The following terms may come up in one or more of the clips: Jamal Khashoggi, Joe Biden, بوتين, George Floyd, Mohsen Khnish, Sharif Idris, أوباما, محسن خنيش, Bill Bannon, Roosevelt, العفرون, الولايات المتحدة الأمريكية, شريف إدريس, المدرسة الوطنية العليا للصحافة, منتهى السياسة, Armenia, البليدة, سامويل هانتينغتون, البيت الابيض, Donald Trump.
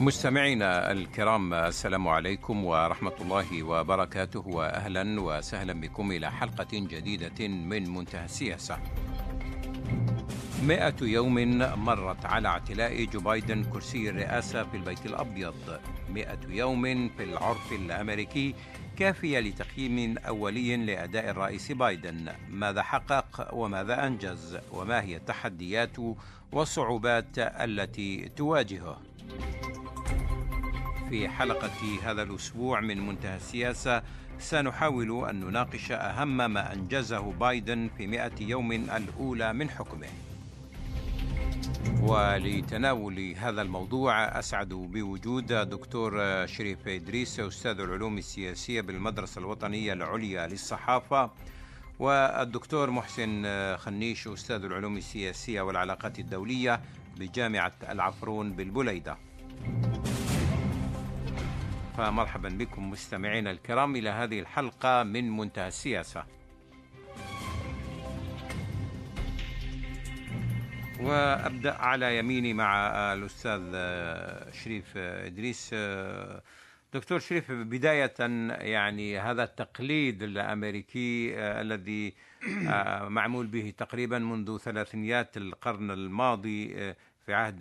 مستمعينا الكرام، السلام عليكم ورحمة الله وبركاته، وأهلا وسهلا بكم إلى حلقة جديدة من منتهى السياسة. 100 يوم مرت على اعتلاء جو بايدن كرسي الرئاسة في البيت الأبيض، 100 يوم في العرف الأمريكي كافية لتقييم أولي لأداء الرئيس بايدن. ماذا حقق وماذا أنجز، وما هي التحديات والصعوبات التي تواجهه؟ في حلقة هذا الأسبوع من منتهى السياسة سنحاول أن نناقش أهم ما أنجزه بايدن في 100 يوم الأولى من حكمه. ولتناول هذا الموضوع أسعد بوجود دكتور شريف إدريس، أستاذ العلوم السياسية بالمدرسة الوطنية العليا للصحافة، والدكتور محسن خنيش، أستاذ العلوم السياسية والعلاقات الدولية بجامعة العفرون بالبليدة. فمرحبا بكم مستمعينا الكرام إلى هذه الحلقة من منتهى السياسة. وأبدأ على يميني مع الأستاذ شريف إدريس. دكتور شريف، بداية يعني هذا التقليد الأمريكي الذي معمول به تقريبا منذ ثلاثينيات القرن الماضي في عهد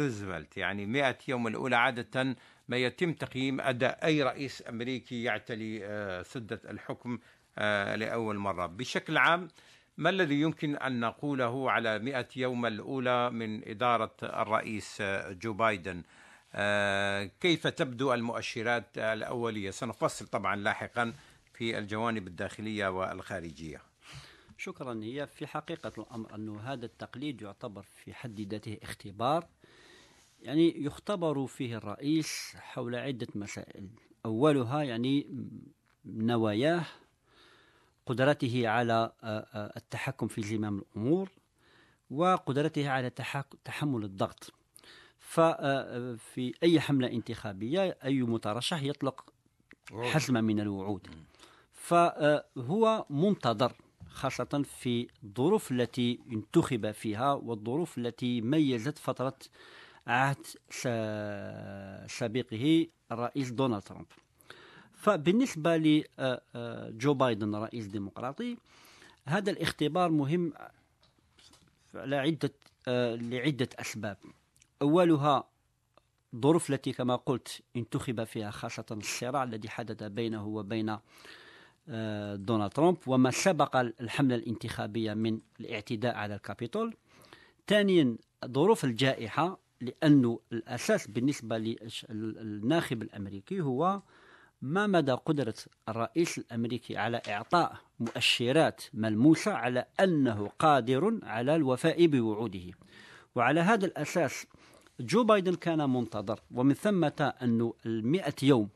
روزفلت، يعني 100 يوم الأولى عادة ما يتم تقييم أداء أي رئيس أمريكي يعتلي سدة الحكم لأول مرة. بشكل عام، ما الذي يمكن أن نقوله على 100 يوم الأولى من إدارة الرئيس جو بايدن؟ كيف تبدو المؤشرات الأولية؟ سنفصل طبعا لاحقا في الجوانب الداخلية والخارجية. شكرا. هي في حقيقة الأمر أن هذا التقليد يعتبر في حد ذاته اختبار، يعني يختبر فيه الرئيس حول عدة مسائل، أولها يعني نواياه، قدرته على التحكم في زمام الأمور، وقدرته على تحمل الضغط. ففي أي حملة انتخابية أي مترشح يطلق حزمة من الوعود، فهو منتظر خاصة في الظروف التي انتخب فيها والظروف التي ميزت فترة عهد سابقه الرئيس دونالد ترامب. فبالنسبة لجو بايدن رئيس ديمقراطي، هذا الاختبار مهم لعدة أسباب، أولها الظروف التي كما قلت انتخب فيها، خاصة الصراع الذي حدث بينه وبين دونالد ترامب وما سبق الحملة الانتخابية من الاعتداء على الكابيتول. ثانيا، ظروف الجائحة، لأنه الأساس بالنسبة للناخب الأمريكي هو ما مدى قدرة الرئيس الأمريكي على إعطاء مؤشرات ملموسة على أنه قادر على الوفاء بوعوده. وعلى هذا الأساس جو بايدن كان منتظر، ومن ثم أنه 100 يوم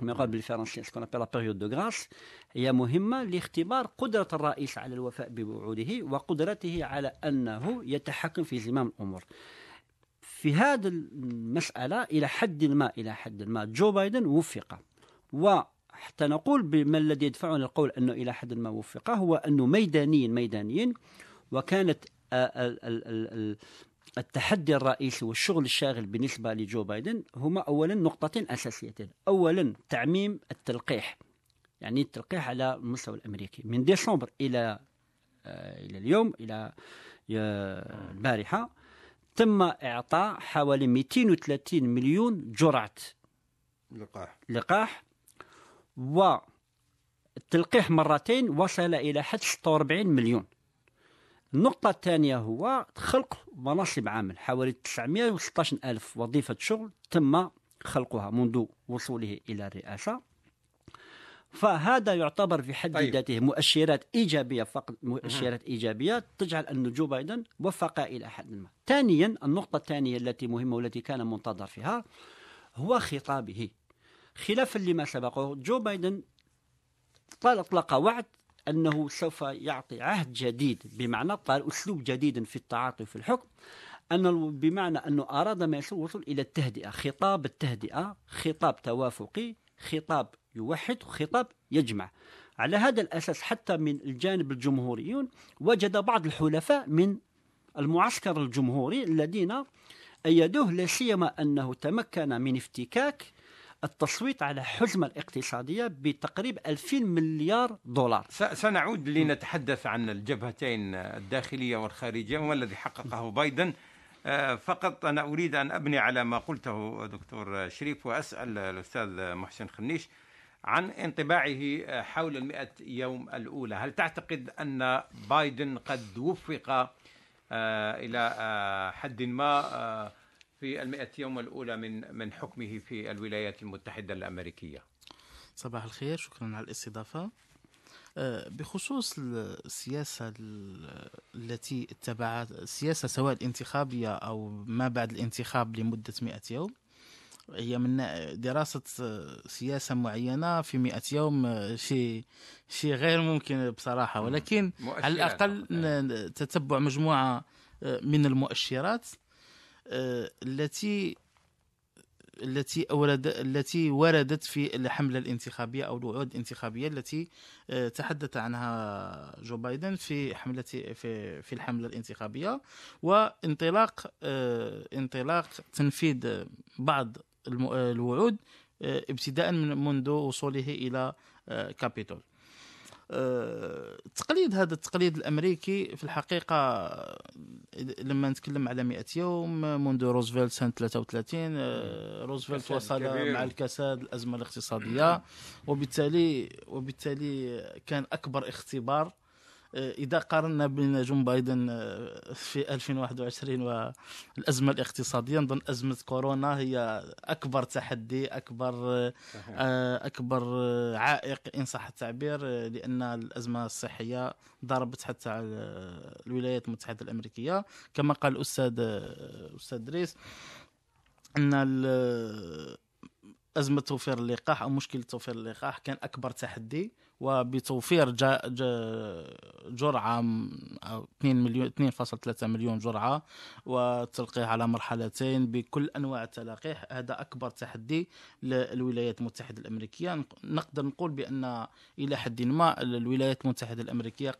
ما قبل الفرنسيين سكون ابل بيريود دو غراس هي مهمة لاختبار قدرة الرئيس على الوفاء بوعوده وقدرته على أنه يتحكم في زمام الأمور. في هذا المسألة إلى حد ما جو بايدن وفق، وحتى نقول بما الذي يدفعنا للقول أنه إلى حد ما وفق، هو أنه ميدانيا وكانت التحدي الرئيسي والشغل الشاغل بالنسبة لجو بايدن هما أولا نقطتين أساسيتين. أولا تعميم التلقيح، يعني التلقيح على المستوى الأمريكي من ديسمبر إلى اليوم، إلى البارحة تم إعطاء حوالي 230 مليون جرعة لقاح، والتلقيح مرتين وصل إلى حد 46 مليون. النقطة الثانية هو خلق مناصب عمل، حوالي 916 ألف وظيفة شغل تم خلقها منذ وصوله إلى الرئاسة. فهذا يعتبر في حد ذاته مؤشرات إيجابية، فقط مؤشرات إيجابية تجعل أن جو بايدن وفق إلى حد ما. ثانيا، النقطة الثانية التي مهمة والتي كان منتظر فيها هو خطابه، خلافا لما سبقه. جو بايدن أطلق وعد أنه سوف يعطي عهد جديد، بمعنى أسلوب جديد في التعاطي وفي الحكم، بمعنى أنه أراد ما يوصل إلى التهدئة، خطاب التهدئة، خطاب توافقي، خطاب يوحد، خطاب يجمع. على هذا الأساس حتى من الجانب الجمهوريون وجد بعض الحلفاء من المعسكر الجمهوري الذين أيدوه، لا سيما أنه تمكن من افتكاك التصويت على حزمة الاقتصادية بتقريب 2000 مليار دولار. سنعود لنتحدث عن الجبهتين الداخلية والخارجية وما الذي حققه بايدن. فقط أنا أريد أن أبني على ما قلته دكتور شريف وأسأل الأستاذ محسن خنيش عن انطباعه حول 100 يوم الأولى. هل تعتقد أن بايدن قد وفق إلى حد ما في 100 يوم الأولى من حكمه في الولايات المتحدة الأمريكية؟ صباح الخير، شكرا على الاستضافة. بخصوص السياسة التي اتبعت السياسة سواء الانتخابية أو ما بعد الانتخاب لمدة 100 يوم، هي من دراسة سياسة معينة في 100 يوم شيء غير ممكن بصراحة، ولكن على الأقل تتبع مجموعة من المؤشرات التي وردت في الحملة الانتخابية أو الوعود الانتخابية التي تحدث عنها جو بايدن في الحملة الانتخابية، وانطلاق تنفيذ بعض الوعود ابتداء منذ وصوله إلى كابيتول. تقليد هذا التقليد الأمريكي في الحقيقة لما نتكلم على 100 يوم منذ روزفلت سنة 33، روزفلت وصل مع الكساد، الأزمة الاقتصادية، وبالتالي كان أكبر اختبار إذا قارنا بين جو بايدن في 2021 والأزمة الاقتصادية. نظن أزمة كورونا هي أكبر تحدي، أكبر عائق إن صح التعبير، لأن الأزمة الصحية ضربت حتى الولايات المتحدة الأمريكية. كما قال الأستاذ إدريس أن أزمة توفير اللقاح أو مشكلة توفير اللقاح كان أكبر تحدي، وبتوفير 2.3 مليون جرعة وتلقيها على مرحلتين بكل أنواع التلقيح، هذا أكبر تحدي للولايات المتحدة الأمريكية. نقدر نقول بأن إلى حد ما الولايات المتحدة الأمريكية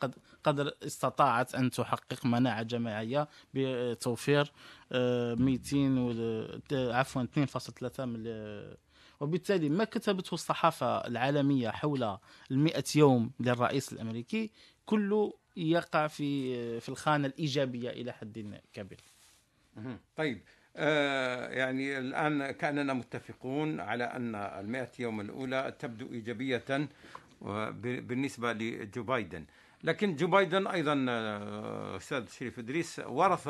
قد استطاعت أن تحقق مناعة جماعية بتوفير 2.3 مليون. وبالتالي ما كتبته الصحافة العالمية حول 100 يوم للرئيس الأمريكي كله يقع في الخانة الإيجابية إلى حد كبير. طيب، يعني الآن كأننا متفقون على أن 100 يوم الأولى تبدو إيجابية بالنسبة لجو بايدن، لكن جو بايدن أيضا أستاذ شريف إدريس ورث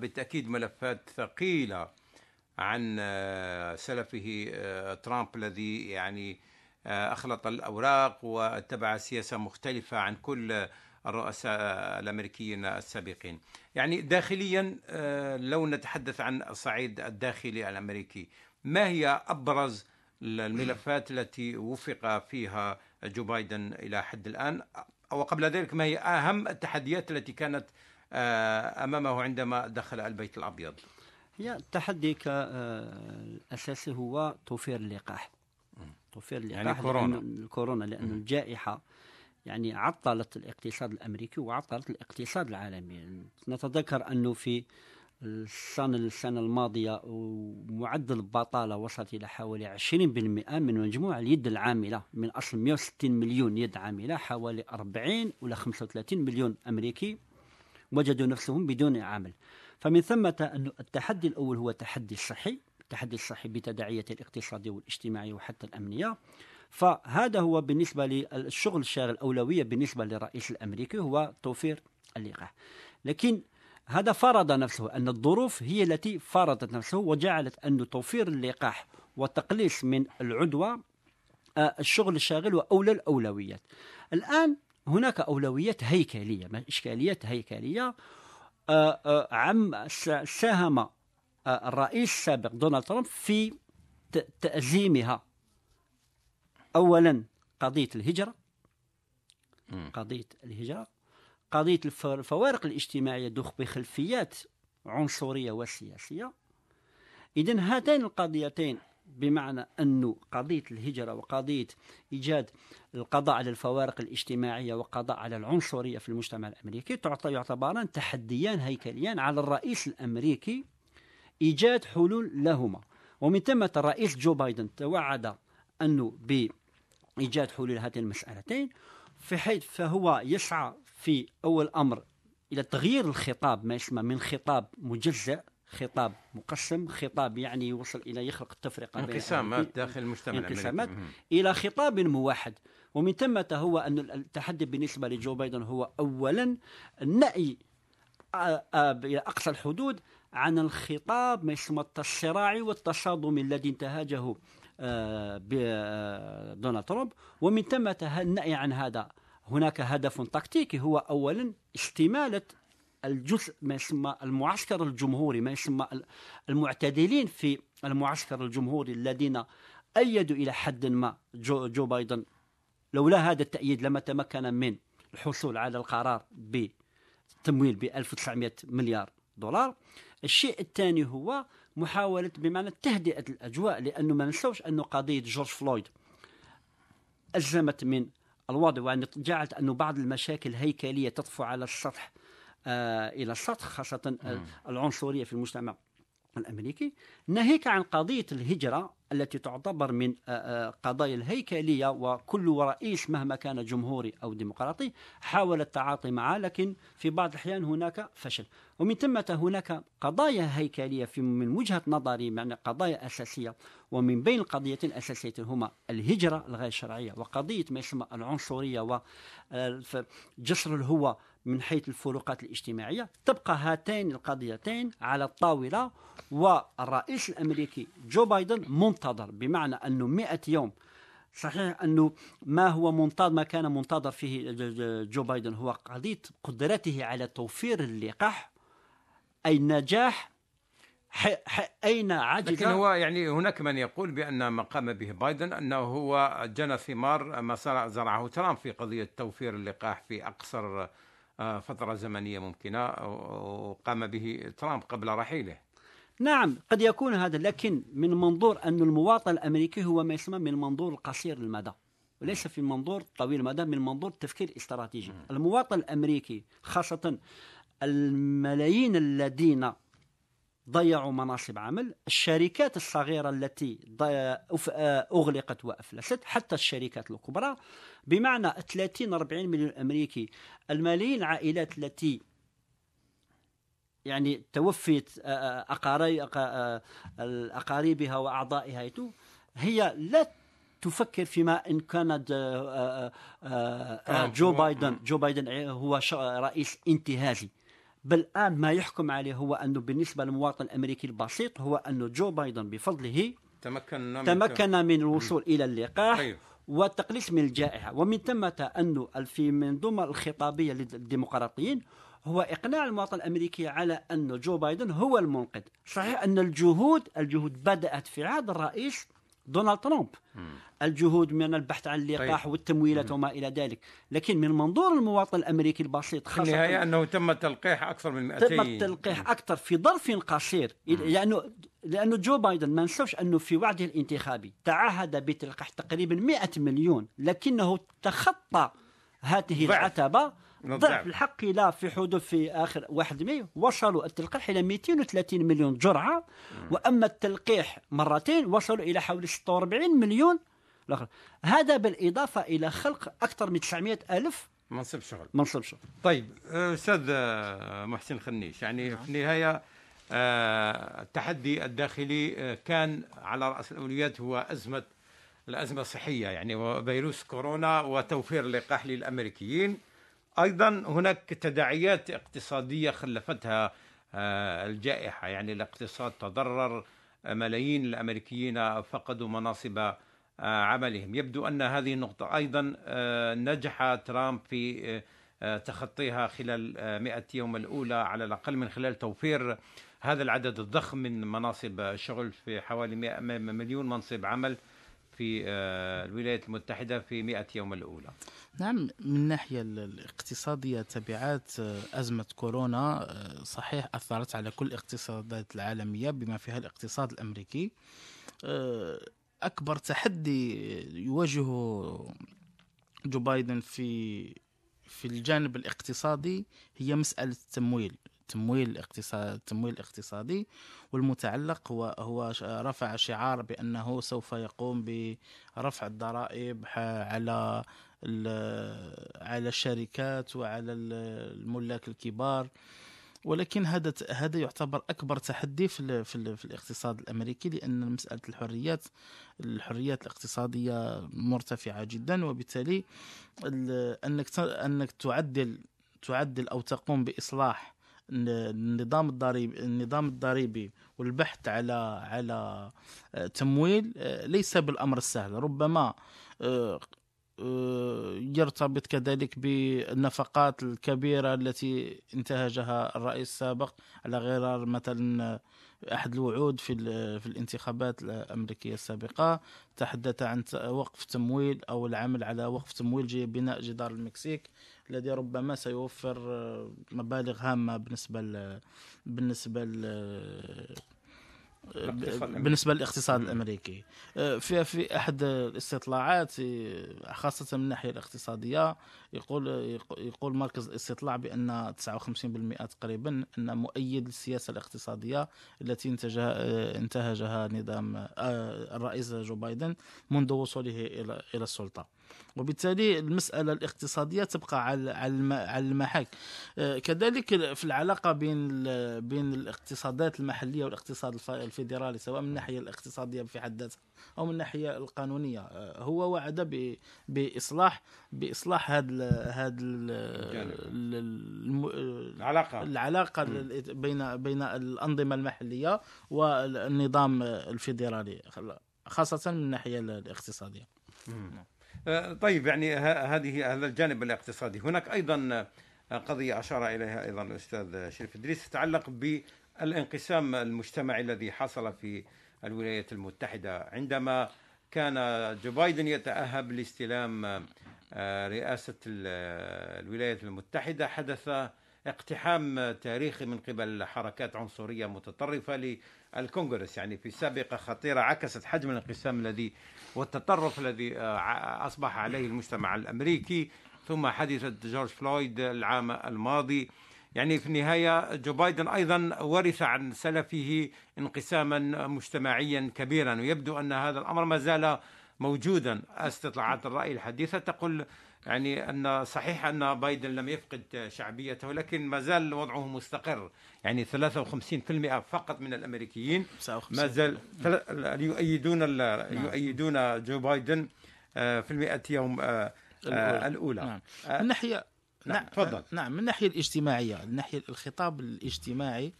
بالتأكيد ملفات ثقيلة عن سلفه ترامب الذي يعني أخلط الأوراق واتبع سياسة مختلفة عن كل الرؤساء الأمريكيين السابقين. يعني داخليا لو نتحدث عن الصعيد الداخلي الأمريكي، ما هي أبرز الملفات التي وفق فيها جو بايدن إلى حد الآن؟ وقبل ذلك ما هي أهم التحديات التي كانت أمامه عندما دخل البيت الأبيض؟ هي التحدي الأساسي هو توفير اللقاح. توفير اللقاح يعني الكورونا، لأن الجائحة يعني عطلت الاقتصاد الأمريكي وعطلت الاقتصاد العالمي. نتذكر أنه في السنة الماضية معدل البطالة وصلت إلى حوالي 20% من مجموع اليد العاملة، من أصل 160 مليون يد عاملة حوالي 40 ولا 35 مليون أمريكي وجدوا نفسهم بدون عمل. فمن ثم أن التحدي الأول هو التحدي الصحي، التحدي الصحي بتداعية الاقتصادية والاجتماعية وحتى الأمنية. فهذا هو بالنسبة للشغل الشاغل أولوية بالنسبة للرئيس الأمريكي هو توفير اللقاح. لكن هذا فرض نفسه، أن الظروف هي التي فرضت نفسه وجعلت أن توفير اللقاح وتقليص من العدوى الشغل الشاغل وأولى الأولويات. الآن هناك أولويات هيكلية، إشكاليات هيكلية. ساهم الرئيس السابق دونالد ترامب في تأزيمها. أولا قضية الهجرة، قضية الفوارق الاجتماعية بخلفيات عنصرية وسياسية. إذن هاتين القضيتين، بمعنى أنه قضية الهجرة وقضية إيجاد القضاء على الفوارق الاجتماعية وقضاء على العنصرية في المجتمع الأمريكي، يعتبران تحديان هيكليان على الرئيس الأمريكي إيجاد حلول لهما. ومن ثم الرئيس جو بايدن توعد أنه بإيجاد حلول هاتين المسألتين، في حيث فهو يسعى في أول أمر إلى تغيير الخطاب، ما يسمى من خطاب مجزأ، خطاب مقسم، خطاب يعني يوصل إلى يخلق التفرقة، انقسامات داخل المجتمع، انقسامات، إلى خطاب موحد. ومن ثم هو أن التحدي بالنسبة لجو بايدن هو أولا النأي إلى أقصى الحدود عن الخطاب ما يسمى الصراعي والتصادم الذي انتهجه دونالد ترامب، ومن ثم النأي عن هذا. هناك هدف تكتيكي هو أولا استمالة الجزء ما يسمى المعسكر الجمهوري، ما يسمى المعتدلين في المعسكر الجمهوري الذين أيدوا إلى حد ما جو بايدن. لولا هذا التأييد لما تمكن من الحصول على القرار بتمويل ب 1900 مليار دولار. الشيء الثاني هو محاولة بمعنى تهدئة الأجواء، لأنه ما ننسوش أنه قضية جورج فلويد أزمت من الوضع، وأن جعلت أنه بعض المشاكل هيكلية تطفو على السطح إلى السطح، خاصة العنصرية في المجتمع الأمريكي، ناهيك عن قضية الهجرة التي تعتبر من قضايا الهيكلية، وكل رئيس مهما كان جمهوري أو ديمقراطي حاول التعاطي معه، لكن في بعض الأحيان هناك فشل. ومن ثم هناك قضايا هيكلية من وجهة نظري، يعني قضايا أساسية، ومن بين القضيتين الأساسيتين هما الهجرة الغير شرعية وقضية ما يسمى العنصرية وجسر الهوى من حيث الفروقات الاجتماعية. تبقى هاتين القضيتين على الطاولة، والرئيس الأمريكي جو بايدن منتظر، بمعنى أنه 100 يوم. صحيح أنه ما كان منتظر فيه جو بايدن هو قضية قدرته على توفير اللقاح، أي نجاح أين عجز. لكن هو يعني هناك من يقول بأن ما قام به بايدن أنه هو جنى ثمار ما زرعه ترامب في قضية توفير اللقاح في أقصر فترة زمنية ممكنة وقام به ترامب قبل رحيله. نعم قد يكون هذا، لكن من منظور أن المواطن الأمريكي هو ما يسمى من منظور القصير المدى وليس في منظور طويل المدى، من منظور تفكير استراتيجي. المواطن الأمريكي خاصة الملايين الذين ضيعوا مناصب عمل، الشركات الصغيرة التي أغلقت وأفلست، حتى الشركات الكبرى، بمعنى 30-40 مليون أمريكي، الملايين العائلات التي يعني توفيت أقاربها وأعضائها، هي لا تفكر فيما إن كان جو بايدن هو رئيس انتهازي. بل الآن ما يحكم عليه هو أنه بالنسبة للمواطن الأمريكي البسيط هو أنه جو بايدن بفضله تمكن من الوصول إلى اللقاح، أيوه، والتقليص من الجائحة. ومن ثم أنه من ضمن الخطابية للديمقراطيين هو إقناع المواطن الأمريكي على أن جو بايدن هو المنقذ. صحيح أن الجهود بدأت في عهد الرئيس دونالد ترامب، الجهود من البحث عن اللقاح، طيب، والتمويلات وما إلى ذلك، لكن من منظور المواطن الأمريكي البسيط خاصة في النهاية أنه تم تلقيح أكثر من 200، تم التلقيح أكثر في ظرف قصير، لأنه جو بايدن ما ننسوش أنه في وعده الانتخابي تعهد بتلقيح تقريبا 100 مليون، لكنه تخطى هذه العتبة، ضعف الحق، لا في حدود في آخر 1 مايو وصلوا التلقيح إلى 230 مليون جرعة، وأما التلقيح مرتين وصلوا إلى حوالي 46 مليون الآخر. هذا بالإضافة إلى خلق أكثر من 900 ألف منصب شغل. طيب أستاذ محسن خنيش، يعني في النهاية التحدي الداخلي كان على رأس الأولويات، هو الأزمة الصحية، يعني فيروس كورونا وتوفير اللقاح للأمريكيين. أيضا هناك تداعيات اقتصادية خلفتها الجائحة، يعني الاقتصاد تضرر، ملايين الأمريكيين فقدوا مناصب عملهم. يبدو أن هذه النقطة أيضا نجح ترامب في تخطيها خلال 100 يوم الأولى على الأقل، من خلال توفير هذا العدد الضخم من مناصب شغل، في حوالي 100 مليون منصب عمل في الولايات المتحدة في 100 يوم الأولى. نعم، من ناحية الاقتصادية تبعات أزمة كورونا صحيح أثرت على كل الاقتصادات العالمية بما فيها الاقتصاد الأمريكي. أكبر تحدي يواجهه جو بايدن في الجانب الاقتصادي هي مسألة التمويل. تمويل اقتصادي والمتعلق هو رفع شعار بأنه سوف يقوم برفع الضرائب على الشركات وعلى الملاك الكبار. ولكن هذا يعتبر أكبر تحدي في الاقتصاد الأمريكي، لأن مسألة الحريات الاقتصادية مرتفعة جدا، وبالتالي أنك تعدل أو تقوم بإصلاح النظام الضريبي والبحث على تمويل ليس بالأمر السهل. ربما يرتبط كذلك بالنفقات الكبيرة التي انتهجها الرئيس السابق، على غير مثلا أحد الوعود في الانتخابات الأمريكية السابقة تحدث عن وقف تمويل أو العمل على وقف تمويل بناء جدار المكسيك الذي ربما سيوفر مبالغ هامة بالنسبة للاقتصاد الأمريكي. في أحد الاستطلاعات خاصة من الناحية الاقتصادية يقول مركز الاستطلاع بأن 59% تقريبا أن مؤيد للسياسة الاقتصادية التي انتهجها نظام الرئيس جو بايدن منذ وصوله إلى السلطة. وبالتالي المسألة الاقتصادية تبقى على المحك. كذلك في العلاقة بين الاقتصادات المحلية والاقتصاد الفيدرالي، سواء من الناحية الاقتصادية في حد ذاتها أو من الناحية القانونية، هو وعد بإصلاح هذا العلاقة بين الأنظمة المحلية والنظام الفيدرالي، خاصة من الناحية الاقتصادية. طيب، يعني هذا الجانب الاقتصادي. هناك أيضا قضية أشار إليها أيضا الأستاذ شريف إدريس تتعلق بالانقسام المجتمعي الذي حصل في الولايات المتحدة عندما كان جو بايدن يتأهب لاستلام رئاسة الولايات المتحدة. حدث اقتحام تاريخي من قبل حركات عنصرية متطرفة للكونغرس، يعني في سابقة خطيرة عكست حجم الانقسام الذي والتطرف الذي أصبح عليه المجتمع الأمريكي. ثم حدثت جورج فلويد العام الماضي. يعني في النهاية جو بايدن أيضا ورث عن سلفه انقساما مجتمعيا كبيرا، ويبدو أن هذا الأمر ما زال موجودا. استطلاعات الرأي الحديثة تقول يعني أن صحيح أن بايدن لم يفقد شعبيته، لكن ما زال وضعه مستقر. يعني 53% فقط من الأمريكيين ما زال يؤيدون جو بايدن في المئة يوم الأولى. نعم. من الناحية الاجتماعية، الخطاب الاجتماعي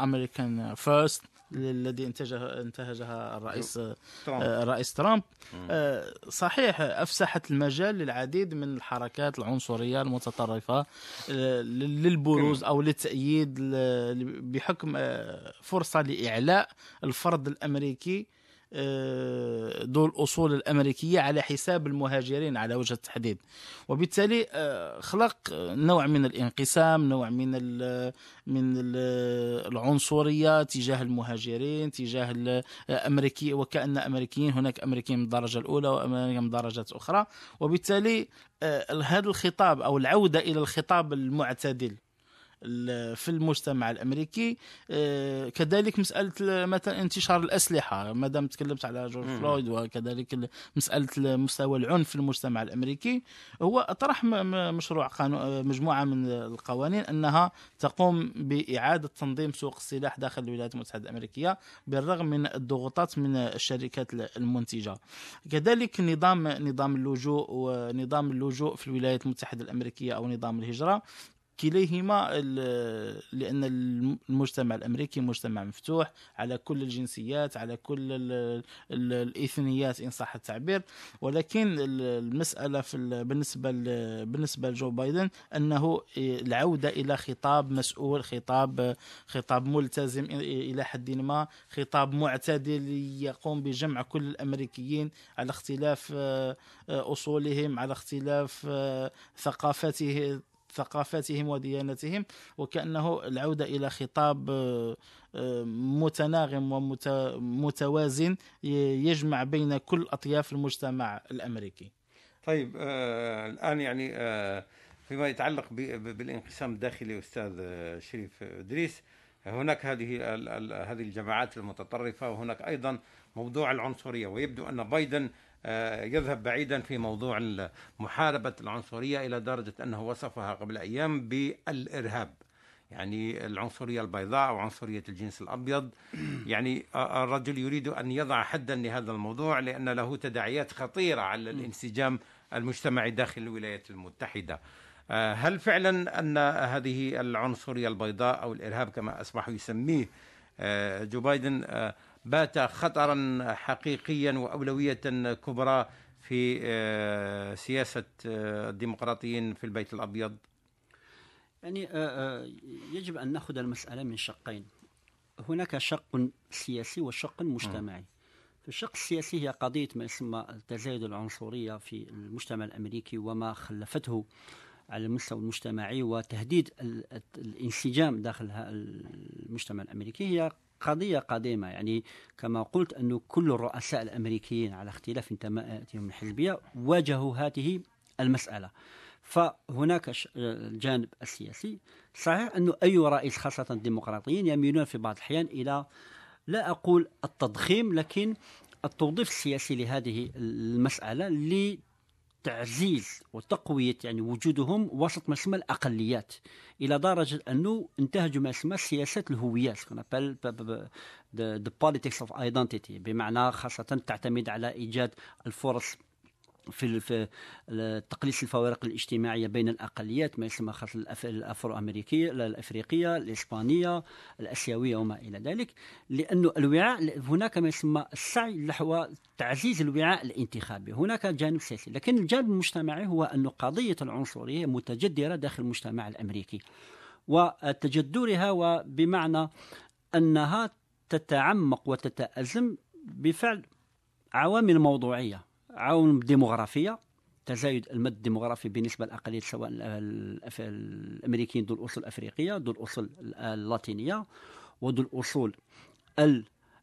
American First الذي انتهجها الرئيس ترامب صحيح أفسحت المجال للعديد من الحركات العنصرية المتطرفة للبروز أو للتأييد، بحكم فرصة لإعلاء الفرد الأمريكي ذو الأصول الأمريكية على حساب المهاجرين على وجه التحديد. وبالتالي خلق نوع من الانقسام، نوع من العنصرية تجاه المهاجرين، تجاه الأمريكي، وكأن أمريكيين هناك أمريكيين من الدرجة الأولى وأمريكيين من درجات أخرى. وبالتالي هذا الخطاب أو العودة إلى الخطاب المعتدل في المجتمع الأمريكي. كذلك مسألة مثلا انتشار الأسلحة، ما دام تكلمت على جورج فلويد، وكذلك مسألة مستوى العنف في المجتمع الأمريكي. هو أطرح مشروع مجموعة من القوانين أنها تقوم بإعادة تنظيم سوق السلاح داخل الولايات المتحدة الأمريكية بالرغم من الضغوطات من الشركات المنتجة. كذلك نظام اللجوء في الولايات المتحدة الأمريكية أو نظام الهجرة، كليهما لأن المجتمع الأمريكي مجتمع مفتوح على كل الجنسيات، على كل الإثنيات إن صح التعبير. ولكن المسألة بالنسبة لجو بايدن أنه العودة إلى خطاب مسؤول، خطاب ملتزم إلى حد ما، خطاب معتدل يقوم بجمع كل الأمريكيين على اختلاف أصولهم، على اختلاف ثقافتهم وديانتهم، وكأنه العودة إلى خطاب متناغم ومتوازن يجمع بين كل أطياف المجتمع الأمريكي. طيب الآن يعني فيما يتعلق بالانقسام الداخلي أستاذ شريف إدريس، هناك هذه الجماعات المتطرفة، وهناك أيضا موضوع العنصرية، ويبدو أن بايدن يذهب بعيدا في موضوع محاربة العنصرية إلى درجة أنه وصفها قبل أيام بالإرهاب، يعني العنصرية البيضاء وعنصرية الجنس الأبيض. يعني الرجل يريد أن يضع حدا لهذا الموضوع لأن له تداعيات خطيرة على الانسجام المجتمعي داخل الولايات المتحدة. هل فعلا أن هذه العنصرية البيضاء أو الإرهاب كما أصبح يسميه جو بايدن بات خطرا حقيقيا وأولوية كبرى في سياسة الديمقراطيين في البيت الأبيض؟ يعني يجب أن نأخذ المسألة من شقين، هناك شق سياسي وشق مجتمعي. في الشق السياسي هي قضية ما يسمى تزايد العنصرية في المجتمع الأمريكي وما خلفته على المستوى المجتمعي وتهديد الانسجام داخل المجتمع الأمريكي، هي قضية قديمة. يعني كما قلت أن كل الرؤساء الأمريكيين على اختلاف انتماءاتهم الحزبية واجهوا هذه المسألة. فهناك الجانب السياسي، صحيح أنه أي رئيس خاصة الديمقراطيين يميلون في بعض الأحيان إلى لا أقول التضخيم لكن التوظيف السياسي لهذه المسألة لتعزيز وتقوية يعني وجودهم وسط ما يسمى الأقليات، إلى درجة أنه انتهجوا ما يسمى سياسات الهويات the politics of identity، بمعنى خاصة تعتمد على إيجاد الفرص في تقليص الفوارق الاجتماعية بين الأقليات ما يسمى خاصة الأفرو أمريكية الأفريقية الإسبانية الأسيوية وما إلى ذلك، لأنه الوعاء هناك ما يسمى السعي نحو تعزيز الوعاء الانتخابي. هناك جانب سياسي، لكن الجانب المجتمعي هو أن قضية العنصرية متجذرة داخل المجتمع الأمريكي وتجذرها، وبمعنى أنها تتعمق وتتأزم بفعل عوامل موضوعية، عوامل ديموغرافية، تزايد المد الديموغرافي بالنسبة للأقلية سواء الأمريكيين ذو الأصول الأفريقية، ذو الأصول اللاتينية، وذو الأصول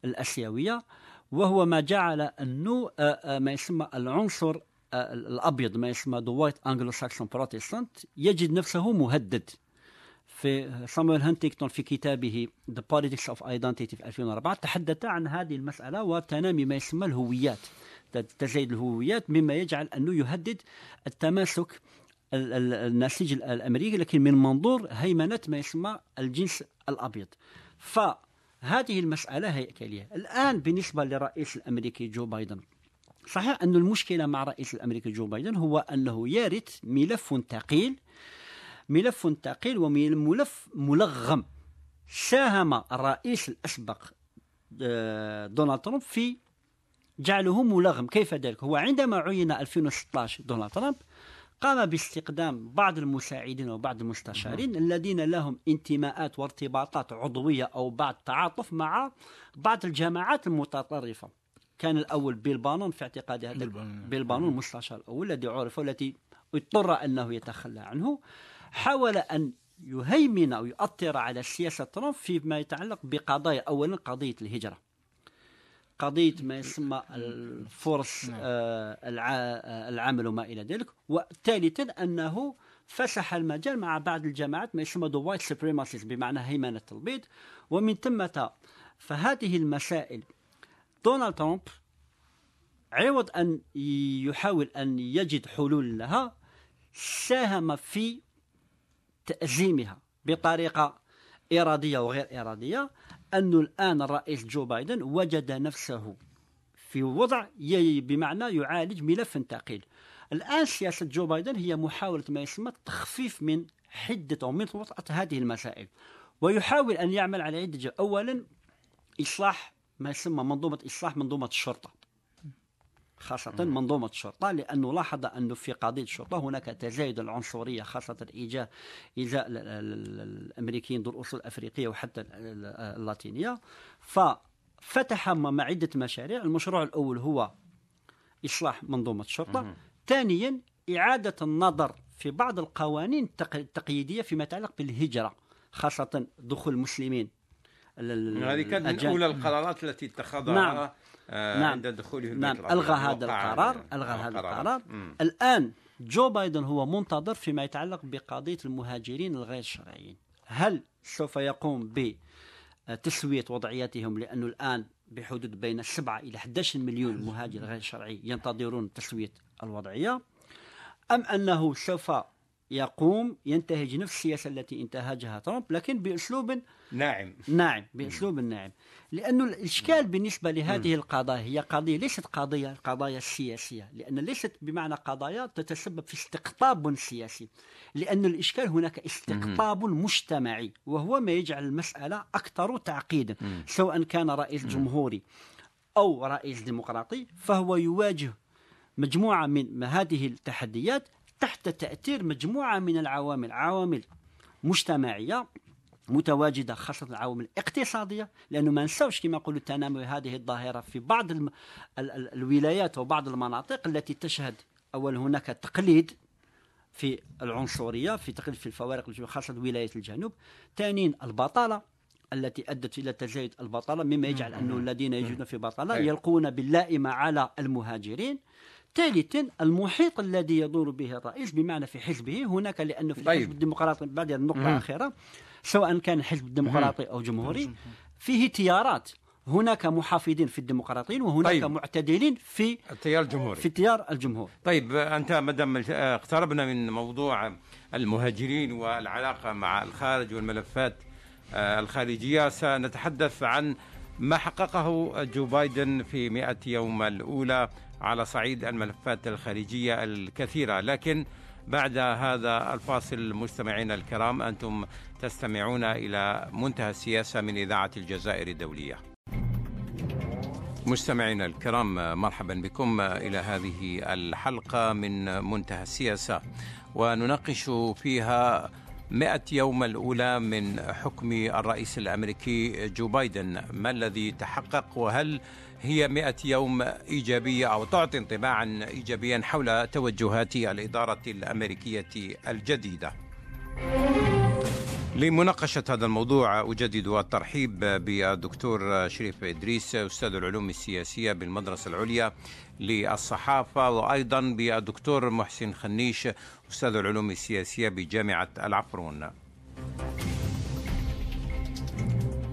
الآسيوية، وهو ما جعل أنه ما يسمى العنصر الأبيض ما يسمى the white anglo-saxon protestant يجد نفسه مهدد. في سامويل هانتينغتون في كتابه The Politics of Identity في 2004 تحدث عن هذه المسألة وتنامي ما يسمى الهويات، تزايد الهويات، مما يجعل أنه يهدد التماسك النسيج الأمريكي لكن من منظور هيمنة ما يسمى الجنس الأبيض. فهذه المسألة هي كالية. الآن بالنسبة للرئيس الأمريكي جو بايدن، صحيح أن المشكلة مع الرئيس الأمريكي جو بايدن هو أنه يرث ملف ثقيل وملف ملغم. ساهم الرئيس الأسبق دونالد ترامب في جعله ملغم. كيف ذلك؟ هو عندما عين 2016 دونالد ترامب قام باستقدام بعض المساعدين وبعض المستشارين الذين لهم انتماءات وارتباطات عضوية أو بعض تعاطف مع بعض الجماعات المتطرفة. كان الأول بيل بانون في اعتقادي، هذا بيل بانون المستشار الأول الذي عرف والتي اضطر أنه يتخلى عنه، حاول أن يهيمن أو يؤثر على سياسة ترامب فيما يتعلق بقضايا، أولا قضية الهجرة، قضية ما يسمى الفرص العمل وما إلى ذلك، وثالثا أنه فسح المجال مع بعض الجماعات ما يسمى the white supremacists بمعنى هيمنة البيض. ومن ثم فهذه المسائل دونالد ترامب عوض أن يحاول أن يجد حلول لها ساهم في تأزيمها بطريقة إرادية وغير إرادية. أنه الآن الرئيس جو بايدن وجد نفسه في وضع بمعنى يعالج ملف ثقيل. الآن سياسة جو بايدن هي محاولة ما يسمى التخفيف من حدة أو من وطأة هذه المسائل، ويحاول أن يعمل على عدة جوانب. أولا إصلاح ما يسمى منظومة الشرطة، خاصة منظومة الشرطة، لأنه لاحظ أنه في قضية الشرطة هناك تزايد العنصرية، خاصة إيذاء الأمريكيين ذو الأصول الأفريقية وحتى اللاتينية. ففتح عدة مشاريع. المشروع الأول هو إصلاح منظومة الشرطة. ثانيا إعادة النظر في بعض القوانين التقييدية فيما يتعلق بالهجرة، خاصة دخول المسلمين. هذه كانت من أولى القرارات التي اتخذها. نعم. عند دخوله البيت الأبيض. ألغى هذا القرار. الآن جو بايدن هو منتظر فيما يتعلق بقضية المهاجرين الغير شرعيين. هل سوف يقوم بتسوية وضعيتهم؟ لأنه الآن بحدود بين 7 إلى 11 مليون مهاجر غير شرعي ينتظرون تسوية الوضعية، أم أنه سوف يقوم ينتهج نفس السياسة التي انتهجها ترامب لكن بأسلوب ناعم بأسلوب ناعم؟ لأن الإشكال بالنسبة لهذه القضايا هي قضية ليست قضايا سياسية، لأن ليست بمعنى قضايا تتسبب في استقطاب سياسي، لأن الإشكال هناك استقطاب مجتمعي، وهو ما يجعل المسألة أكثر تعقيدا. سواء كان رئيس جمهوري أو رئيس ديمقراطي فهو يواجه مجموعة من هذه التحديات تحت تأثير مجموعة من العوامل، عوامل مجتمعية متواجدة خاصة العوامل الاقتصادية، لأنه ما ننساوش كما يقولوا تنامي هذه الظاهرة في بعض الولايات وبعض المناطق التي تشهد هناك تقليد في العنصرية، في تقليد في الفوارق خاصة ولاية الجنوب. ثانيا البطالة التي أدت إلى تزايد البطالة، مما يجعل أن الذين يجدون في بطالة يلقون باللائمة على المهاجرين. ثالثا المحيط الذي يدور به الرئيس، بمعنى في حزبه هناك، لأنه في الحزب الديمقراطي بعد النقطة الأخيرة سواء كان الحزب الديمقراطي أو جمهوري فيه تيارات، هناك محافظين في الديمقراطيين وهناك معتدلين في التيار الجمهوري طيب أنت مدام اقتربنا من موضوع المهاجرين والعلاقة مع الخارج والملفات الخارجية، سنتحدث عن ما حققه جو بايدن في 100 يوم الأولى على صعيد الملفات الخارجية الكثيرة، لكن بعد هذا الفاصل مستمعينا الكرام أنتم تستمعون إلى منتهى السياسة من إذاعة الجزائر الدولية. مستمعينا الكرام مرحبا بكم إلى هذه الحلقة من منتهى السياسة، ونناقش فيها 100 يوم الأولى من حكم الرئيس الأمريكي جو بايدن، ما الذي تحقق، وهل هي 100 يوم إيجابية أو تعطي انطباعا إيجابيا حول توجهات الإدارة الأمريكية الجديدة؟ لمناقشة هذا الموضوع أجدد الترحيب بالدكتور شريف إدريس، أستاذ العلوم السياسية بالمدرسة العليا للصحافة، وأيضا بالدكتور محسن خنيش، أستاذ العلوم السياسية بجامعة العفرون.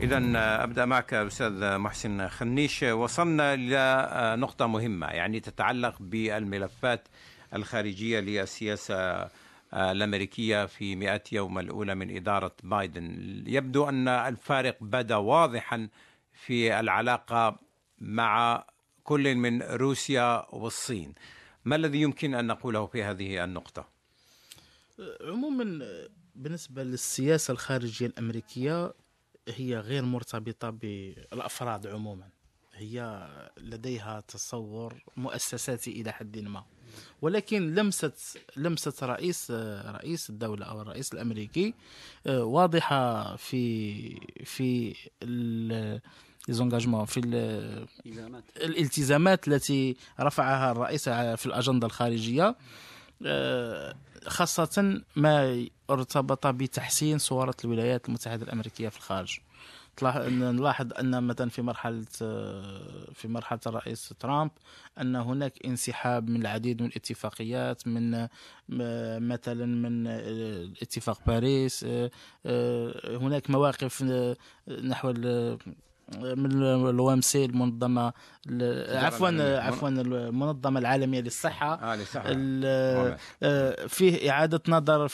إذن أبدأ معك أستاذ محسن خنيش. وصلنا إلى نقطة مهمة يعني تتعلق بالملفات الخارجية للسياسة الأمريكية في 100 يوم الأولى من إدارة بايدن. يبدو أن الفارق بدا واضحا في العلاقة مع كل من روسيا والصين، ما الذي يمكن أن نقوله في هذه النقطة؟ عموما بالنسبة للسياسة الخارجية الأمريكية هي غير مرتبطة بالأفراد عموما، هي لديها تصور مؤسساتي إلى حد ما، ولكن لمسة رئيس الدولة أو الرئيس الأمريكي واضحة في الالتزامات التي رفعها الرئيس في الأجندة الخارجية، خاصة ما ارتبط بتحسين صورة الولايات المتحدة الأمريكية في الخارج. نلاحظ أن مثلا في مرحلة الرئيس ترامب أن هناك انسحاب من العديد من الاتفاقيات، من مثلا من اتفاق باريس، هناك مواقف نحو من الوامسي، المنظمة عفوا المنظمة العالمية للصحة، فيه إعادة نظر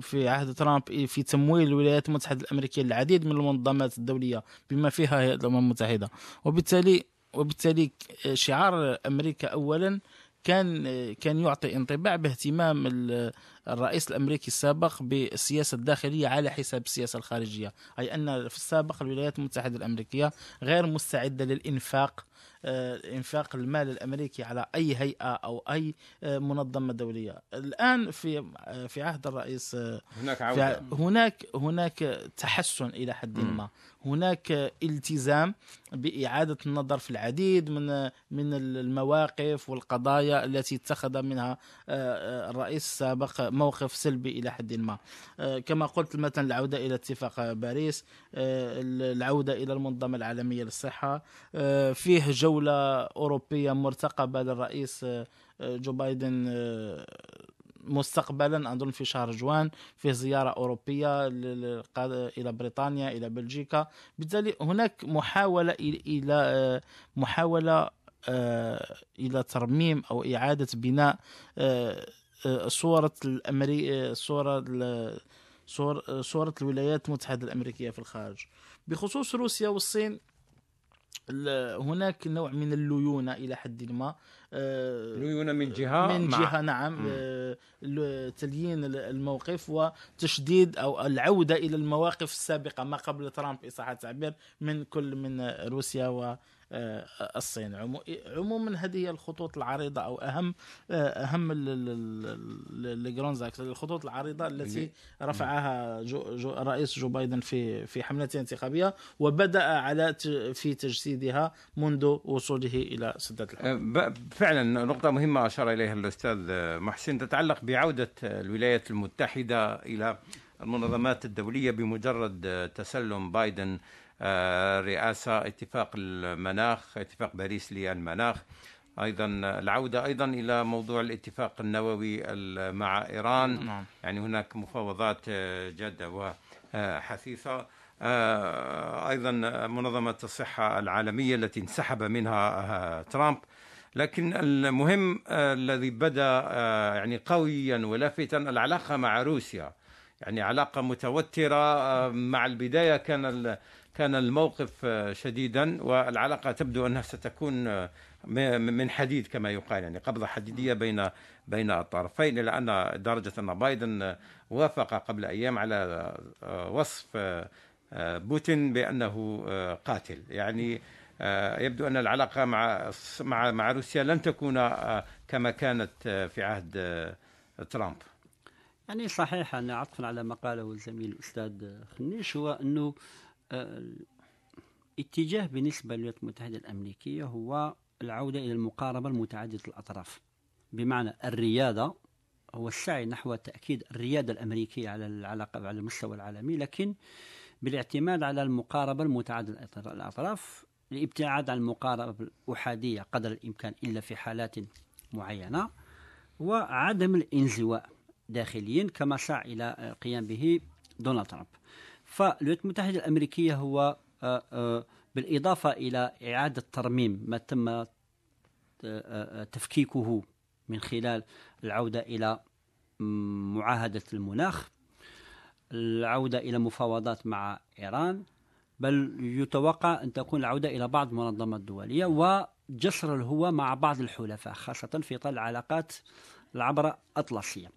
في عهد ترامب في تمويل الولايات المتحدة الأمريكية العديد من المنظمات الدولية بما فيها هيئة الأمم المتحدة. وبالتالي شعار أمريكا أولا كان يعطي انطباع باهتمام الرئيس الأمريكي السابق بالسياسة الداخلية على حساب السياسة الخارجية، أي أن في السابق الولايات المتحدة الأمريكية غير مستعدة للإنفاق المال الأمريكي على أي هيئة أو أي منظمة دولية. الآن في عهد الرئيس هناك عودة، هناك تحسن إلى حد ما، هناك التزام بإعادة النظر في العديد من المواقف والقضايا التي اتخذ منها الرئيس السابق موقف سلبي إلى حد ما، كما قلت مثلا العودة إلى اتفاق باريس، العودة إلى المنظمة العالمية للصحة، فيه جولة أوروبية مرتقبة للرئيس جو بايدن مستقبلا أظن في شهر جوان في زيارة أوروبية إلى بريطانيا إلى بلجيكا. بالتالي هناك محاولة إلى ترميم أو إعادة بناء صورة الولايات المتحدة الأمريكية في الخارج. بخصوص روسيا والصين هناك نوع من الليونة إلى حد ما، ليونة من جهة نعم، تليين الموقف وتشديد أو العودة إلى المواقف السابقة ما قبل ترامب إصلاح التعبير من كل من روسيا والصين. عموما هذه الخطوط العريضة أو أهم الخطوط العريضة التي رفعها رئيس جو بايدن في حملته الانتخابية وبدأ في تجسيدها منذ وصوله إلى سدة الحكم. فعلا نقطة مهمة أشار إليها الأستاذ محسن تتعلق بعودة الولايات المتحدة إلى المنظمات الدولية بمجرد تسلم بايدن رئاسة اتفاق المناخ، اتفاق باريس للمناخ، أيضا العودة أيضا إلى موضوع الاتفاق النووي مع إيران. يعني هناك مفاوضات جادة وحثيثة. أيضا منظمة الصحة العالمية التي انسحب منها ترامب. لكن المهم الذي بدأ يعني قويا ولافتا العلاقة مع روسيا، يعني علاقة متوترة. مع البداية كان الموقف شديدا، والعلاقة تبدو أنها ستكون من حديد كما يقال، يعني قبضة حديدية بين الطرفين، لأن درجة أن بايدن وافق قبل أيام على وصف بوتين بأنه قاتل. يعني يبدو أن العلاقة مع روسيا لن تكون كما كانت في عهد ترامب. يعني صحيح، أن عطفا على ما قاله الزميل الأستاذ خنيش هو أنه الاتجاه بالنسبة للولايات المتحدة الأمريكية هو العودة إلى المقاربة المتعددة الأطراف، بمعنى الريادة، هو السعي نحو تأكيد الريادة الأمريكية على العلاقة على المستوى العالمي، لكن بالاعتماد على المقاربة المتعددة الأطراف، الابتعاد عن المقاربة الأحادية قدر الإمكان إلا في حالات معينة، وعدم الانزواء داخليا كما سعى إلى القيام به دونالد ترامب. فالولايات المتحدة الأمريكية هو بالإضافة إلى إعادة ترميم ما تم تفكيكه من خلال العودة إلى معاهدة المناخ، العودة إلى مفاوضات مع إيران، بل يتوقع أن تكون العودة إلى بعض المنظمات الدولية وجسر الهوى مع بعض الحلفاء، خاصة في طي العلاقات العبر أطلسية.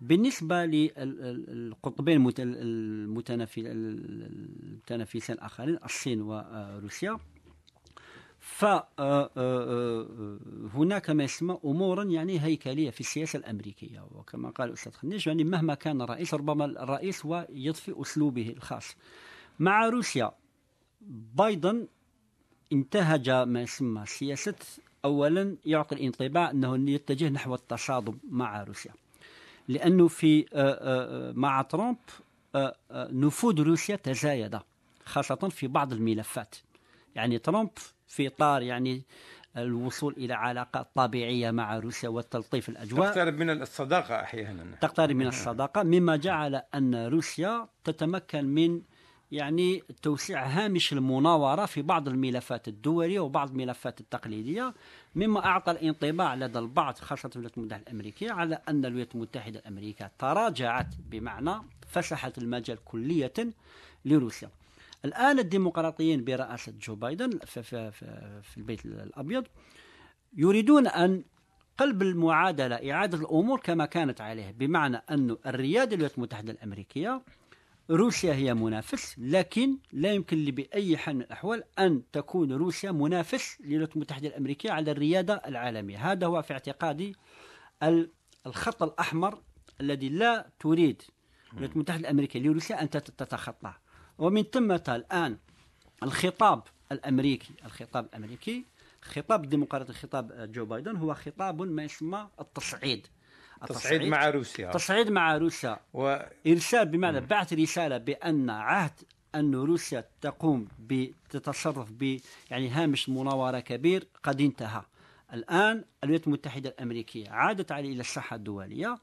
بالنسبة للقطبين المتنافسين الآخرين الصين وروسيا، فهناك ما يسمى أمورا يعني هيكلية في السياسة الأمريكية، وكما قال الأستاذ خنيش يعني مهما كان الرئيس، ربما الرئيس ويضفي أسلوبه الخاص. مع روسيا بايدن انتهج ما يسمى سياسة، أولا يعطي الانطباع أنه يتجه نحو التصادم مع روسيا، لأنه في مع ترامب نفوذ روسيا تزايد خاصة في بعض الملفات. يعني ترامب في إطار يعني الوصول إلى علاقات طبيعية مع روسيا والتلطيف الأجواء، تقترب من الصداقة أحيانا، تقترب من الصداقة، مما جعل أن روسيا تتمكن من يعني توسيع هامش المناورة في بعض الملفات الدولية وبعض الملفات التقليدية، مما أعطى الانطباع لدى البعض خاصة الولايات المتحدة الأمريكية على أن الولايات المتحدة الأمريكية تراجعت، بمعنى فسحت المجال كلية لروسيا. الآن الديمقراطيين برئاسة جو بايدن في البيت الأبيض يريدون أن قلب المعادلة، إعادة الأمور كما كانت عليه، بمعنى أن الريادة الولايات المتحدة الأمريكية، روسيا هي منافس، لكن لا يمكن بأي حال من الأحوال أن تكون روسيا منافس للولايات المتحدة الأمريكية على الريادة العالمية. هذا هو في اعتقادي الخط الأحمر الذي لا تريد الولايات المتحدة الأمريكية لروسيا أن تتخطاه. ومن ثم الآن الخطاب الأمريكي، خطاب الديمقراطي، خطاب جو بايدن هو خطاب ما يسمى التصعيد مع روسيا، إرسال، بمعنى بعث رسالة بأن عهد أن روسيا تقوم بتتصرف يعني هامش مناورة كبير قد انتهى. الآن الولايات المتحدة الأمريكية عادت عليه إلى الساحة الدولية،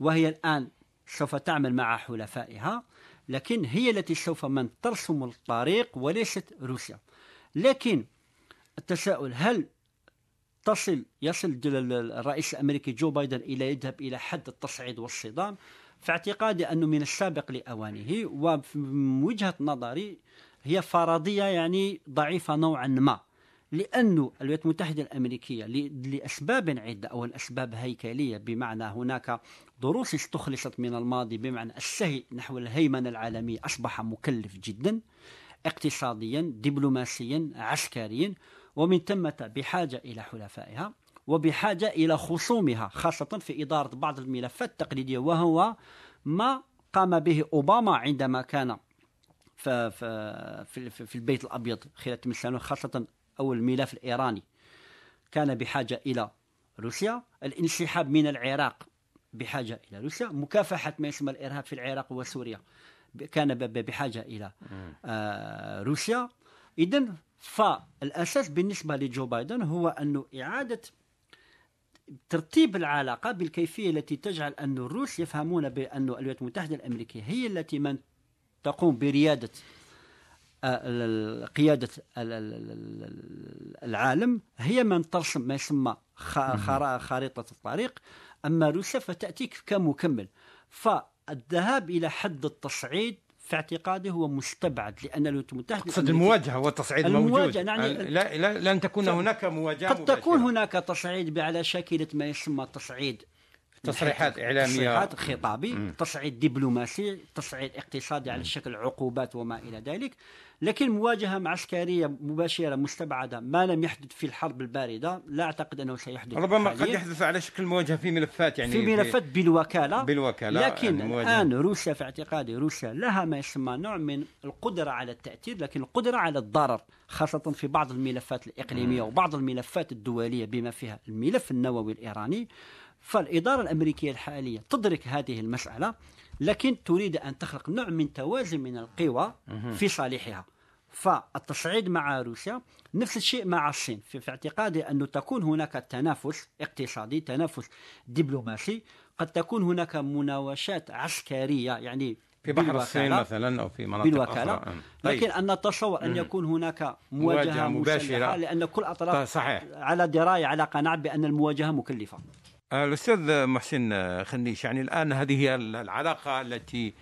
وهي الآن سوف تعمل مع حلفائها، لكن هي التي سوف من ترسم الطريق وليست روسيا. لكن التساؤل، هل يصل الرئيس الأمريكي جو بايدن إلى يذهب إلى حد التصعيد والصدام؟ في اعتقادي أنه من السابق لأوانه، ومن وجهة نظري هي فرضية يعني ضعيفة نوعا ما، لأن الولايات المتحدة الأمريكية لأسباب عدة، أو الأسباب هيكلية، بمعنى هناك دروس استخلصت من الماضي، بمعنى السعي نحو الهيمنة العالمية أصبح مكلف جدا اقتصاديا دبلوماسيا عسكريا، ومن ثم بحاجة إلى حلفائها وبحاجة إلى خصومها، خاصة في إدارة بعض الملفات التقليدية، وهو ما قام به أوباما عندما كان في البيت الأبيض خلال 8 سنوات، خاصة أول الملف الإيراني كان بحاجة إلى روسيا، الانسحاب من العراق بحاجة إلى روسيا، مكافحة ما يسمى الإرهاب في العراق وسوريا كان بحاجة إلى روسيا. إذن فالأساس بالنسبة لجو بايدن هو أنه إعادة ترتيب العلاقة بالكيفية التي تجعل أن الروس يفهمون بأن الولايات المتحدة الأمريكية هي التي من تقوم بريادة قيادة العالم، هي من ترسم ما يسمى خريطة الطريق، أما روسيا فتأتيك كمكمل. فالذهاب إلى حد التصعيد في اعتقادي هو مستبعد، لأن الولايات المتحدة تقصد المواجهة والتصعيد موجود، يعني لن تكون هناك مواجهة قد مباشرة. تكون هناك تصعيد على شكل ما يسمى تصعيد، تصريحات إعلامية، تصريحات خطابي، تصعيد دبلوماسي، تصعيد اقتصادي على شكل عقوبات وما إلى ذلك، لكن مواجهة عسكرية مباشرة مستبعدة. ما لم يحدث في الحرب الباردة لا أعتقد أنه سيحدث، ربما قد يحدث على شكل مواجهة في ملفات، يعني في ملفات بالوكالة. لكن الآن روسيا في اعتقادي روسيا لها ما يسمى نوع من القدرة على التأثير، لكن القدرة على الضرر، خاصة في بعض الملفات الإقليمية وبعض الملفات الدولية بما فيها الملف النووي الإيراني. فالإدارة الأمريكية الحالية تدرك هذه المسألة، لكن تريد أن تخلق نوع من توازن من القوى في صالحها. فالتصعيد مع روسيا، نفس الشيء مع الصين، في اعتقادي أنه تكون هناك تنافس اقتصادي، تنافس دبلوماسي، قد تكون هناك مناوشات عسكرية يعني في بحر الصين مثلا أو في مناطق أخرى، لكن أن نتصور أن يكون هناك مواجهة مباشرة، لأن كل أطراف على دراية على قناعة بأن المواجهة مكلفة. الأستاذ محسن خنيش، يعني الآن هذه العلاقة التي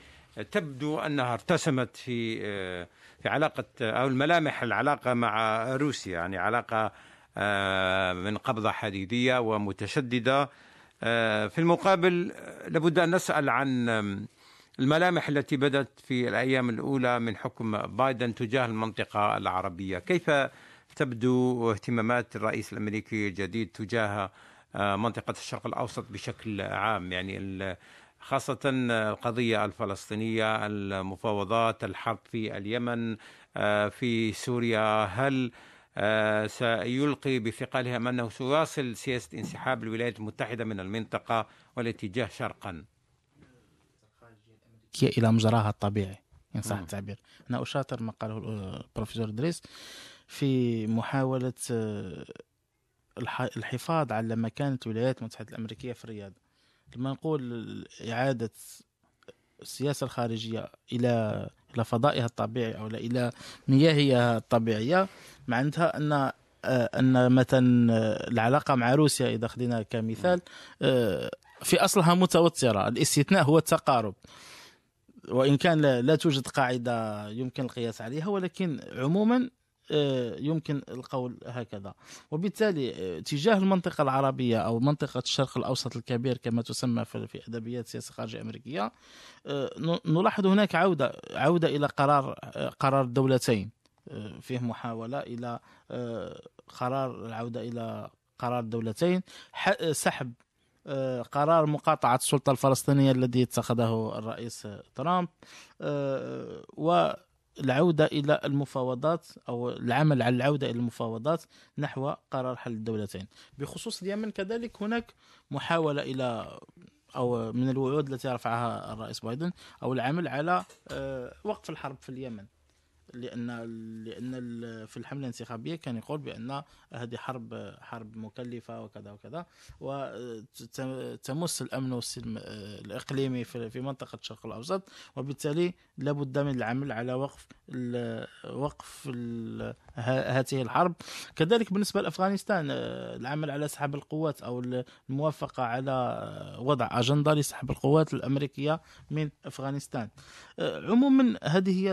تبدو أنها ارتسمت في علاقة أو الملامح العلاقة مع روسيا، يعني علاقة من قبضة حديدية ومتشددة، في المقابل لابد أن نسأل عن الملامح التي بدت في الأيام الأولى من حكم بايدن تجاه المنطقة العربية. كيف تبدو اهتمامات الرئيس الأمريكي الجديد تجاه منطقة الشرق الأوسط بشكل عام، يعني خاصة القضية الفلسطينية، المفاوضات، الحرب في اليمن، في سوريا؟ هل سيلقي بثقلها أنه سيواصل سياسة انسحاب الولايات المتحدة من المنطقة والاتجاه شرقا إلى مجراها الطبيعي إن صح التعبير؟ أنا أشاطر ما قاله البروفيسور إدريس في محاولة الحفاظ على مكانة الولايات المتحدة الأمريكية في الرياض. لما نقول إعادة السياسة الخارجية إلى فضائها الطبيعي أو إلى مياهها الطبيعية، معناتها أن مثلا العلاقة مع روسيا إذا أخذنا كمثال في أصلها متوترة، الاستثناء هو التقارب، وإن كان لا توجد قاعدة يمكن القياس عليها، ولكن عموما يمكن القول هكذا. وبالتالي تجاه المنطقة العربية أو منطقة الشرق الأوسط الكبير كما تسمى في أدبيات السياسة الخارجية الأمريكية، نلاحظ هناك عودة إلى قرار الدولتين، فيه محاولة إلى قرار العودة إلى قرار الدولتين، سحب قرار مقاطعة السلطة الفلسطينية الذي اتخذه الرئيس ترامب، و العودة إلى المفاوضات أو العمل على العودة إلى المفاوضات نحو قرار حل الدولتين. بخصوص اليمن كذلك هناك محاولة إلى أو من الوعود التي رفعها الرئيس بايدن أو العمل على وقف الحرب في اليمن، لأن في الحملة الانتخابية كان يقول بأن هذه حرب مكلفة وكذا وكذا، وتمس الأمن والسلم الإقليمي في منطقة الشرق الأوسط، وبالتالي لابد من العمل على وقف هذه الحرب. كذلك بالنسبة لأفغانستان العمل على سحب القوات أو الموافقة على وضع أجندة لسحب القوات الأمريكية من أفغانستان. عموما هذه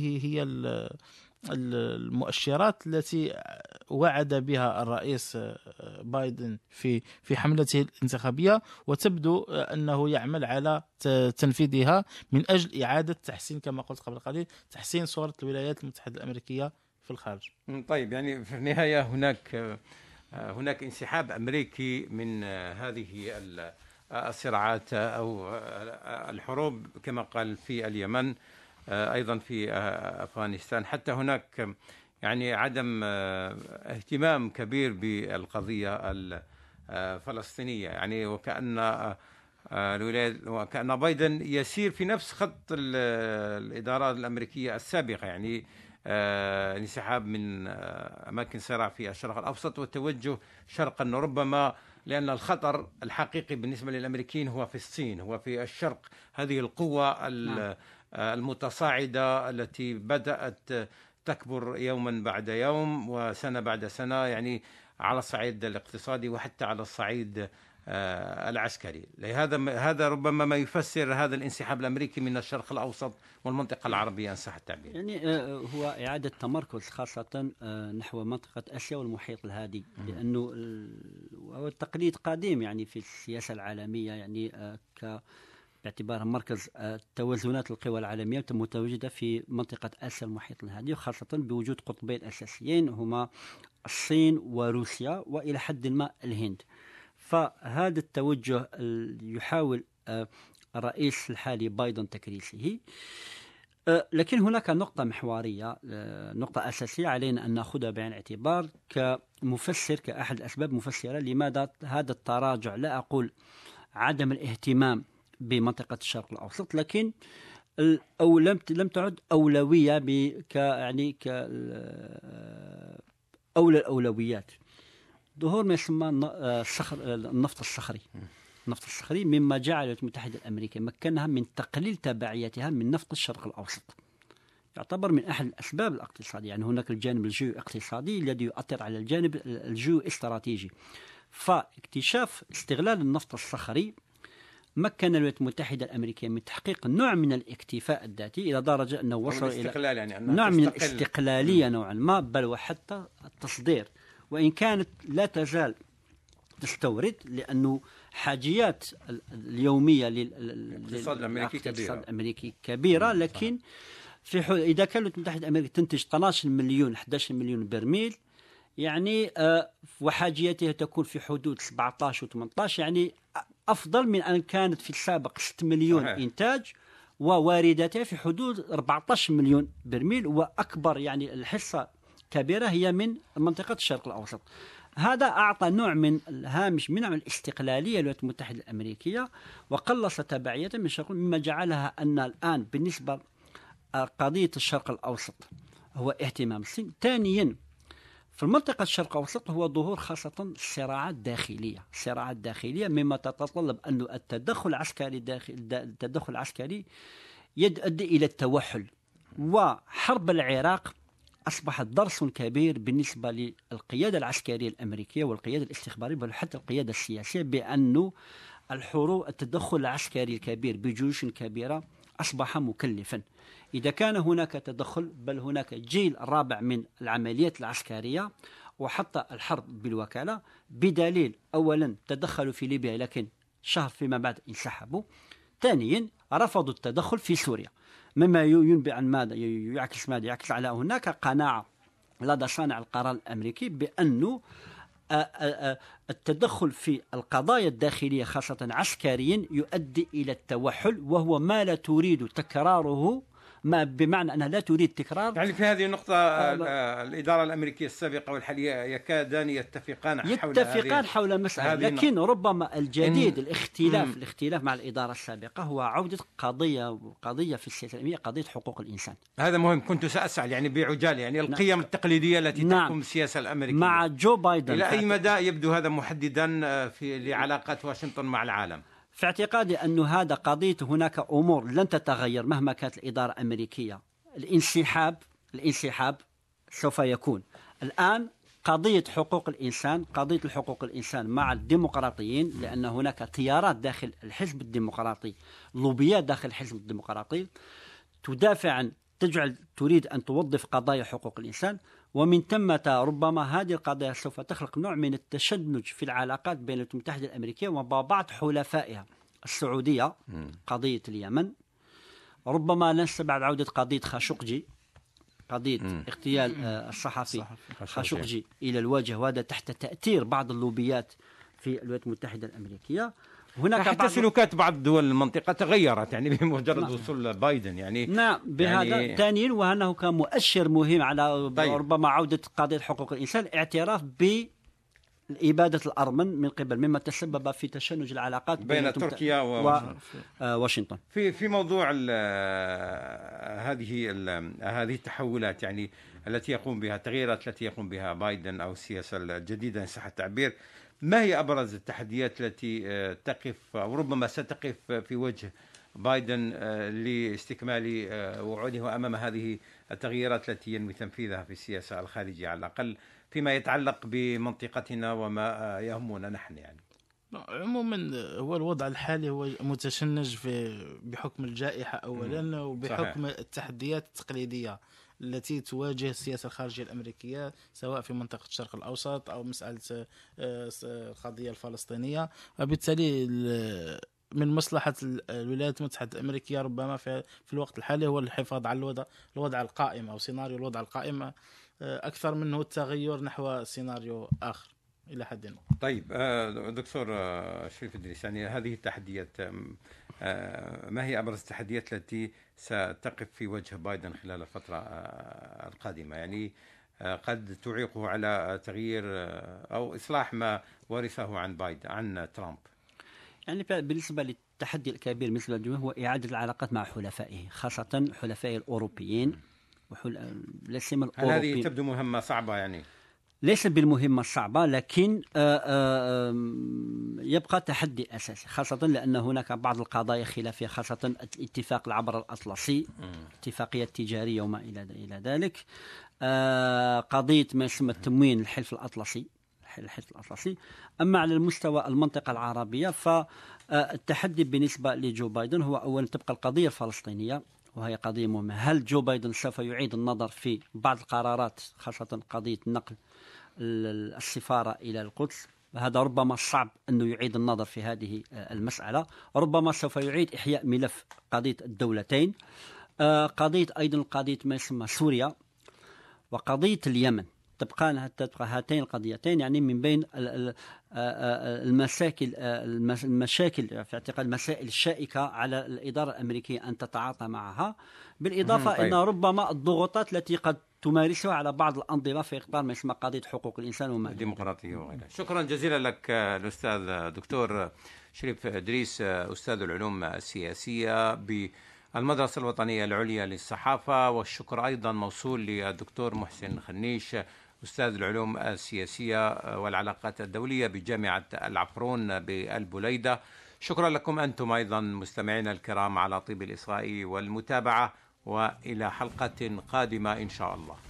هي المؤشرات التي وعد بها الرئيس بايدن في حملته الانتخابية، وتبدو أنه يعمل على تنفيذها من أجل إعادة تحسين، كما قلت قبل قليل، تحسين صورة الولايات المتحدة الأمريكية في الخارج. طيب، يعني في النهاية هناك انسحاب أمريكي من هذه الصراعات أو الحروب، كما قال في اليمن، أيضا في أفغانستان. حتى هناك يعني عدم اهتمام كبير بالقضية الفلسطينية، يعني وكأن بايدن يسير في نفس خط الإدارات الأمريكية السابقة، يعني انسحاب من أماكن صراع في الشرق الأوسط والتوجه شرقا، ربما لأن الخطر الحقيقي بالنسبة للأمريكيين هو في الصين، هو في الشرق، هذه القوة المتصاعدة التي بدأت تكبر يوما بعد يوم وسنة بعد سنة، يعني على الصعيد الاقتصادي وحتى على الصعيد العسكري. هذا ربما ما يفسر هذا الانسحاب الأمريكي من الشرق الأوسط والمنطقة العربية إن صح التعبير. يعني هو إعادة تمركز خاصة نحو منطقة آسيا والمحيط الهادي، لأنه التقليد قديم يعني في السياسة العالمية، يعني باعتبارها مركز توازنات القوى العالمية متواجدة في منطقة آسيا المحيط الهادي، وخاصة بوجود قطبين أساسيين هما الصين وروسيا، وإلى حد ما الهند. فهذا التوجه يحاول الرئيس الحالي بايدن تكريسه. لكن هناك نقطة محورية، نقطة أساسية علينا أن نأخذها بعين الاعتبار كأحد الأسباب مفسرة لماذا هذا التراجع، لا أقول عدم الاهتمام بمنطقة الشرق الأوسط، لكن أو لم تعد أولوية أولى الأولويات. ظهور ما يسمى النفط الصخري، مما جعل الولايات المتحدة الأمريكية مكنها من تقليل تبعيتها من نفط الشرق الأوسط، يعتبر من أحد الأسباب الاقتصادية. يعني هناك الجانب الجيو اقتصادي الذي يؤثر على الجانب الجيو استراتيجي، فاكتشاف استغلال النفط الصخري مكن الولايات المتحدة الأمريكية من تحقيق نوع من الاكتفاء الذاتي إلى درجة أنه وصل إلى نوع من الاستقلالية نوعا ما، بل وحتى التصدير، وإن كانت لا تزال تستورد، لأنه حاجيات اليومية للاقتصاد الأمريكي كبيرة. لكن في إذا كانت الولايات المتحدة الأمريكية تنتج 11 مليون برميل، يعني وحاجياتها تكون في حدود 17 و18، يعني أفضل من أن كانت في السابق 6 مليون إنتاج، ووارداتها في حدود 14 مليون برميل، وأكبر يعني الحصة كبيرة هي من منطقة الشرق الأوسط. هذا أعطى نوع من الهامش من الاستقلالية للولايات المتحدة الأمريكية، وقلص تبعيتها من الشرق، مما جعلها أن الآن بالنسبة قضية الشرق الأوسط هو اهتمام الصين. ثانيا، في المنطقة الشرق الأوسط هو ظهور خاصة صراعات داخلية، مما تتطلب أن التدخل العسكري يؤدي إلى التوحل. وحرب العراق أصبحت درس كبير بالنسبة للقيادة العسكرية الأمريكية والقيادة الاستخبارية، بل حتى القيادة السياسية، بأن الحروب التدخل العسكري الكبير بجيوش كبيرة أصبح مكلفا. إذا كان هناك تدخل، بل هناك جيل رابع من العمليات العسكرية وحتى الحرب بالوكالة، بدليل أولا تدخلوا في ليبيا لكن شهر فيما بعد انسحبوا، ثانيا رفضوا التدخل في سوريا، مما ينبئ عن يعكس على هناك قناعة لدى صانع القرار الأمريكي بأنه التدخل في القضايا الداخلية خاصة عسكريا يؤدي إلى التوحل، وهو ما لا تريد تكراره ما بمعنى أنها لا تريد تكرار. يعني في هذه النقطة الإدارة الأمريكية السابقة والحالية يكادان يتفقان حول مسألة، لكن ربما الجديد الاختلاف مع الإدارة السابقة هو عودة قضية في السياسة الأمريكية، قضية حقوق الإنسان. هذا مهم، كنت سأسأل يعني بعجالة يعني القيم التقليدية التي تحكم السياسة الأمريكية مع جو بايدن، إلى أي مدى يبدو هذا محددا في لعلاقات واشنطن مع العالم؟ في اعتقادي أنه هذا قضية، هناك أمور لن تتغير مهما كانت الإدارة الأمريكية. الانسحاب سوف يكون. الآن قضية حقوق الإنسان، قضية الحقوق الإنسان مع الديمقراطيين، لأن هناك تيارات داخل الحزب الديمقراطي، لوبيات داخل الحزب الديمقراطي تدافع عن، تريد أن توظف قضايا حقوق الإنسان، ومن ثم ربما هذه القضايا سوف تخلق نوع من التشنج في العلاقات بين الولايات المتحدة الأمريكية وبعض حلفائها. السعودية، قضية اليمن، ربما لا نستبعد عودة قضية خاشقجي، قضية اغتيال الصحفي خاشقجي إلى الواجهة، وهذا تحت تأثير بعض اللوبيات في الولايات المتحدة الأمريكية. هناك حتى سلوكات بعض دول المنطقة تغيرت يعني بمجرد وصول بايدن يعني. نعم، بهذا التانيل، وأنه كان مؤشر مهم على ربما عودة قضية حقوق الإنسان، اعتراف بإبادة الأرمن من قبل، مما تسبب في تشنج العلاقات بين تركيا وواشنطن. في موضوع هذه التحولات يعني التي يقوم بها، التغييرات التي يقوم بها بايدن أو السياسة الجديدة إن صح التعبير، ما هي أبرز التحديات التي تقف أو ربما ستقف في وجه بايدن لاستكمال وعوده أمام هذه التغييرات التي ينوي تنفيذها في السياسة الخارجية، على الأقل فيما يتعلق بمنطقتنا وما يهمنا نحن يعني؟ عموما هو الوضع الحالي هو متشنج بحكم الجائحة أولا، وبحكم التحديات التقليدية التي تواجه السياسة الخارجية الأمريكية، سواء في منطقة الشرق الأوسط أو مسألة القضية الفلسطينية. وبالتالي من مصلحة الولايات المتحدة الأمريكية ربما في الوقت الحالي هو الحفاظ على الوضع القائم أو سيناريو الوضع القائم أكثر منه التغير نحو سيناريو آخر إلى حد ما. طيب دكتور شريف إدريس، يعني هذه التحديات، ما هي أبرز التحديات التي ستقف في وجه بايدن خلال الفترة القادمة؟ يعني قد تعيقه على تغيير أو إصلاح ما ورثه عن ترامب. يعني بالنسبة للتحدي الكبير بالنسبة للجمهور هو إعادة العلاقات مع حلفائه، خاصة حلفائه الأوروبيين لا سيما الأوروبيين. هذه تبدو مهمة صعبة يعني؟ ليس بالمهمة الصعبة، لكن يبقى تحدي أساسي، خاصة لأن هناك بعض القضايا خلافية، خاصة الاتفاق العبر الأطلسي، اتفاقية تجارية وما إلى ذلك، قضية ما يسمى تموين الحلف الأطلسي. أما على المستوى المنطقة العربية، فالتحدي بالنسبة لجو بايدن هو أولا تبقى القضية الفلسطينية، وهي قضية مهمة. هل جو بايدن سوف يعيد النظر في بعض القرارات، خاصة قضية نقل السفارة إلى القدس؟ هذا ربما صعب أنه يعيد النظر في هذه المسألة. ربما سوف يعيد إحياء ملف قضية الدولتين، قضية أيضا قضية ما يسمى سوريا، وقضية اليمن. تبقى هاتين القضيتين يعني من بين المشاكل في اعتقاد المسائل الشائكة على الإدارة الأمريكية أن تتعاطى معها. بالإضافة إلى ربما الضغوطات التي قد تمارسها على بعض الأنظمة في إطار ما يسمى قضية حقوق الإنسان وما الديمقراطية وغيرها. شكرا جزيلا لك الأستاذ دكتور شريف إدريس، أستاذ العلوم السياسية المدرسة الوطنية العليا للصحافة، والشكر أيضا موصول للدكتور محسن خنيش، أستاذ العلوم السياسية والعلاقات الدولية بجامعة العفرون بالبليدة. شكرا لكم أنتم أيضا مستمعينا الكرام على طيب الإصغاء والمتابعة، وإلى حلقة قادمة إن شاء الله.